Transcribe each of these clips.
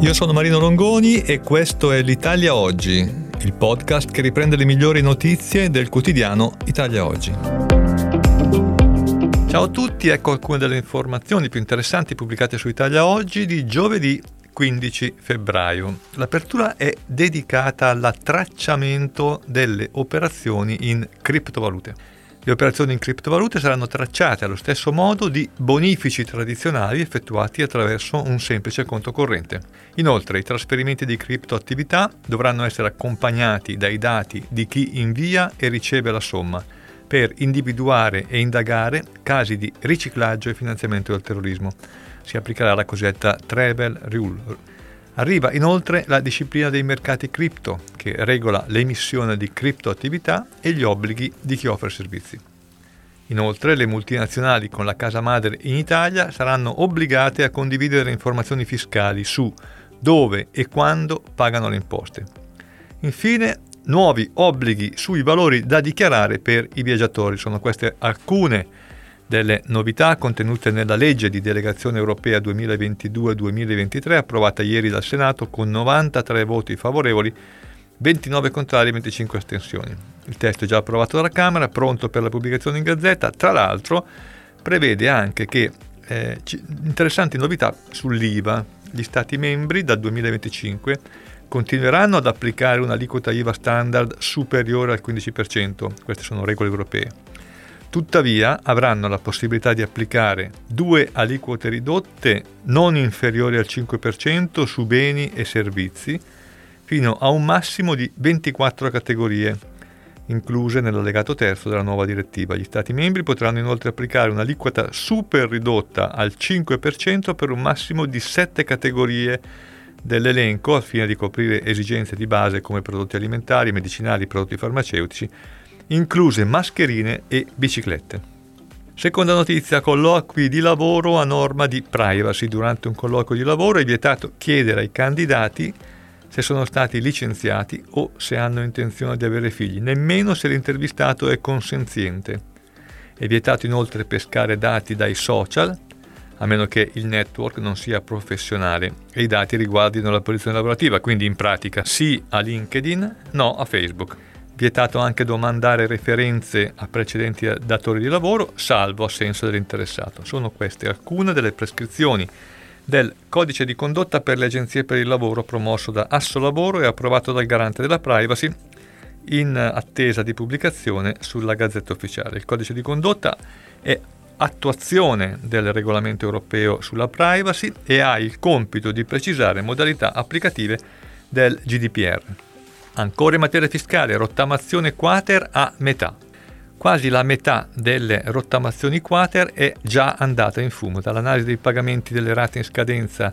Io sono Marino Longoni e questo è l'Italia Oggi, il podcast che riprende le migliori notizie del quotidiano Italia Oggi. Ciao a tutti, ecco alcune delle informazioni più interessanti pubblicate su Italia Oggi di giovedì 15 febbraio. L'apertura è dedicata al tracciamento delle operazioni in criptovalute. Le operazioni in criptovalute saranno tracciate allo stesso modo di bonifici tradizionali effettuati attraverso un semplice conto corrente. Inoltre, i trasferimenti di criptoattività dovranno essere accompagnati dai dati di chi invia e riceve la somma, per individuare e indagare casi di riciclaggio e finanziamento del terrorismo. Si applicherà la cosiddetta Travel Rule. Arriva inoltre la disciplina dei mercati cripto, che regola l'emissione di criptoattività e gli obblighi di chi offre servizi. Inoltre, le multinazionali con la casa madre in Italia saranno obbligate a condividere informazioni fiscali su dove e quando pagano le imposte. Infine, nuovi obblighi sui valori da dichiarare per i viaggiatori. Sono queste alcune delle novità contenute nella legge di delegazione europea 2022-2023 approvata ieri dal Senato con 93 voti favorevoli, 29 contrari e 25 astensioni. Il testo è già approvato dalla Camera, pronto per la pubblicazione in Gazzetta. Tra l'altro prevede anche che interessanti novità sull'IVA. Gli Stati membri dal 2025 continueranno ad applicare un'aliquota IVA standard superiore al 15%. Queste sono regole europee. Tuttavia avranno la possibilità di applicare due aliquote ridotte non inferiori al 5% su beni e servizi, fino a un massimo di 24 categorie, incluse nell'allegato terzo della nuova direttiva. Gli Stati membri potranno inoltre applicare un'aliquota super ridotta al 5% per un massimo di 7 categorie dell'elenco, al fine di coprire esigenze di base come prodotti alimentari, medicinali, prodotti farmaceutici, incluse mascherine e biciclette. Seconda notizia, colloqui di lavoro a norma di privacy. Durante un colloquio di lavoro è vietato chiedere ai candidati se sono stati licenziati o se hanno intenzione di avere figli, nemmeno se l'intervistato è consenziente. È vietato inoltre pescare dati dai social, a meno che il network non sia professionale e i dati riguardino la posizione lavorativa, quindi in pratica sì a LinkedIn, no a Facebook. Vietato anche domandare referenze a precedenti datori di lavoro, salvo assenso dell'interessato. Sono queste alcune delle prescrizioni del codice di condotta per le agenzie per il lavoro promosso da Asso Lavoro e approvato dal Garante della Privacy in attesa di pubblicazione sulla Gazzetta Ufficiale. Il codice di condotta è attuazione del regolamento europeo sulla privacy e ha il compito di precisare modalità applicative del GDPR. Ancora in materia fiscale, rottamazione quater a metà. Quasi la metà delle rottamazioni quater è già andata in fumo. Dall'analisi dei pagamenti delle rate in scadenza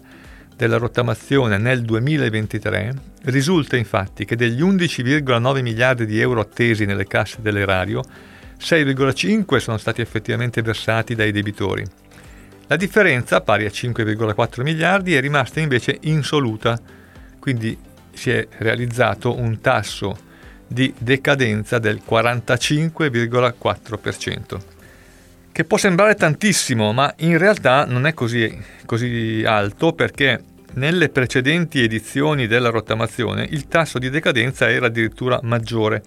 della rottamazione nel 2023 risulta infatti che degli 11,9 miliardi di euro attesi nelle casse dell'erario, 6,5 sono stati effettivamente versati dai debitori. La differenza, pari a 5,4 miliardi, è rimasta invece insoluta, quindi si è realizzato un tasso di decadenza del 45,4%, che può sembrare tantissimo, ma in realtà non è così alto, perché nelle precedenti edizioni della rottamazione il tasso di decadenza era addirittura maggiore.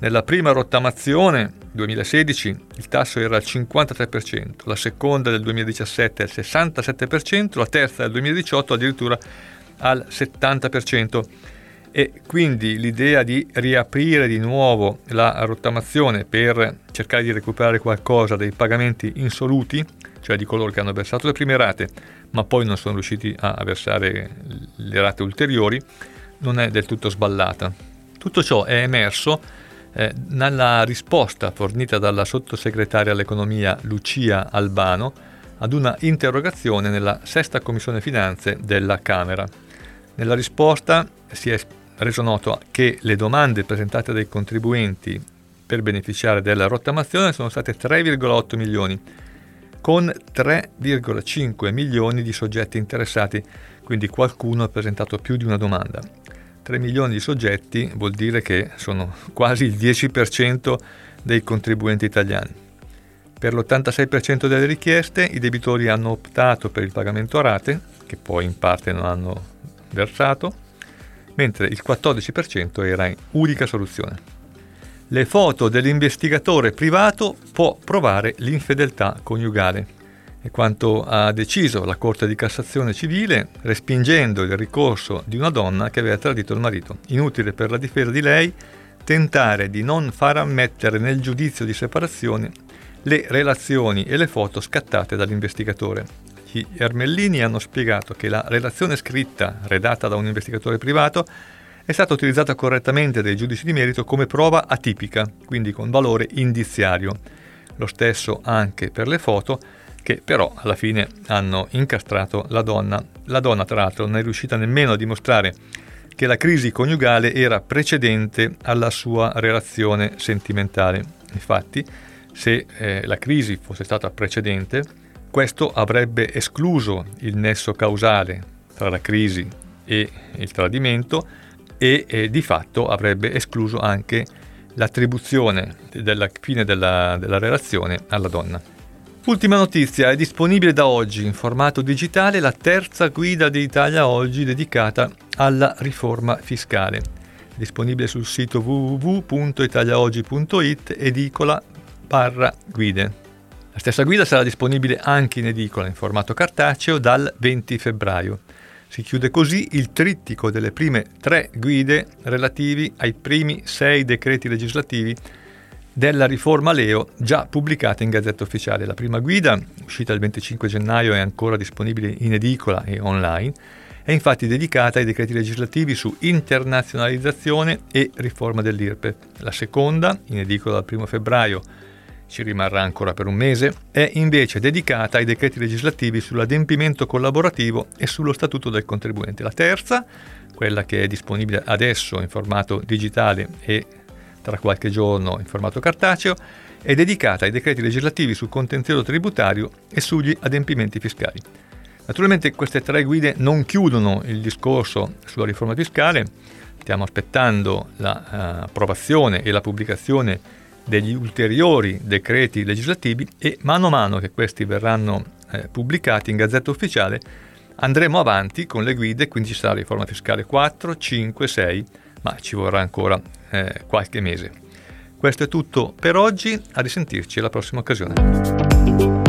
Nella prima rottamazione 2016 il tasso era al 53%, la seconda del 2017 al 67%, la terza del 2018 addirittura al 70%, e quindi l'idea di riaprire di nuovo la rottamazione per cercare di recuperare qualcosa dei pagamenti insoluti, cioè di coloro che hanno versato le prime rate ma poi non sono riusciti a versare le rate ulteriori, non è del tutto sballata. Tutto ciò è emerso nella risposta fornita dalla sottosegretaria all'economia Lucia Albano ad una interrogazione nella sesta commissione finanze della Camera. Nella risposta si è reso noto che le domande presentate dai contribuenti per beneficiare della rottamazione sono state 3,8 milioni, con 3,5 milioni di soggetti interessati, quindi qualcuno ha presentato più di una domanda. 3 milioni di soggetti vuol dire che sono quasi il 10% dei contribuenti italiani. Per l'86% delle richieste i debitori hanno optato per il pagamento a rate, che poi in parte non hanno versato, mentre il 14% era in unica soluzione. Le foto dell'investigatore privato può provare l'infedeltà coniugale. È quanto ha deciso la Corte di Cassazione civile, respingendo il ricorso di una donna che aveva tradito il marito. Inutile per la difesa di lei tentare di non far ammettere nel giudizio di separazione le relazioni e le foto scattate dall'investigatore. Gli Ermellini hanno spiegato che la relazione scritta, redatta da un investigatore privato, è stata utilizzata correttamente dai giudici di merito come prova atipica, quindi con valore indiziario. Lo stesso anche per le foto, che però alla fine hanno incastrato la donna. La donna, tra l'altro, non è riuscita nemmeno a dimostrare che la crisi coniugale era precedente alla sua relazione sentimentale. Infatti, se la crisi fosse stata precedente, questo avrebbe escluso il nesso causale tra la crisi e il tradimento, e di fatto avrebbe escluso anche l'attribuzione della fine della relazione alla donna. Ultima notizia, è disponibile da oggi in formato digitale la terza guida di Italia Oggi dedicata alla riforma fiscale, disponibile sul sito www.italiaoggi.it /guide. La stessa guida sarà disponibile anche in edicola in formato cartaceo dal 20 febbraio. Si chiude così il trittico delle prime 3 guide relativi ai primi 6 decreti legislativi della riforma Leo già pubblicata in Gazzetta Ufficiale. La prima guida, uscita il 25 gennaio e ancora disponibile in edicola e online, è infatti dedicata ai decreti legislativi su internazionalizzazione e riforma dell'IRPEF. La seconda, in edicola dal 1 febbraio, ci rimarrà ancora per un mese, è invece dedicata ai decreti legislativi sull'adempimento collaborativo e sullo statuto del contribuente. La terza, quella che è disponibile adesso in formato digitale e tra qualche giorno in formato cartaceo, è dedicata ai decreti legislativi sul contenzioso tributario e sugli adempimenti fiscali. Naturalmente queste 3 guide non chiudono il discorso sulla riforma fiscale, stiamo aspettando l'approvazione e la pubblicazione degli ulteriori decreti legislativi e mano a mano che questi verranno pubblicati in Gazzetta Ufficiale andremo avanti con le guide, quindi ci sarà riforma fiscale 4, 5, 6, ma ci vorrà ancora qualche mese. Questo è tutto per oggi, a risentirci alla prossima occasione.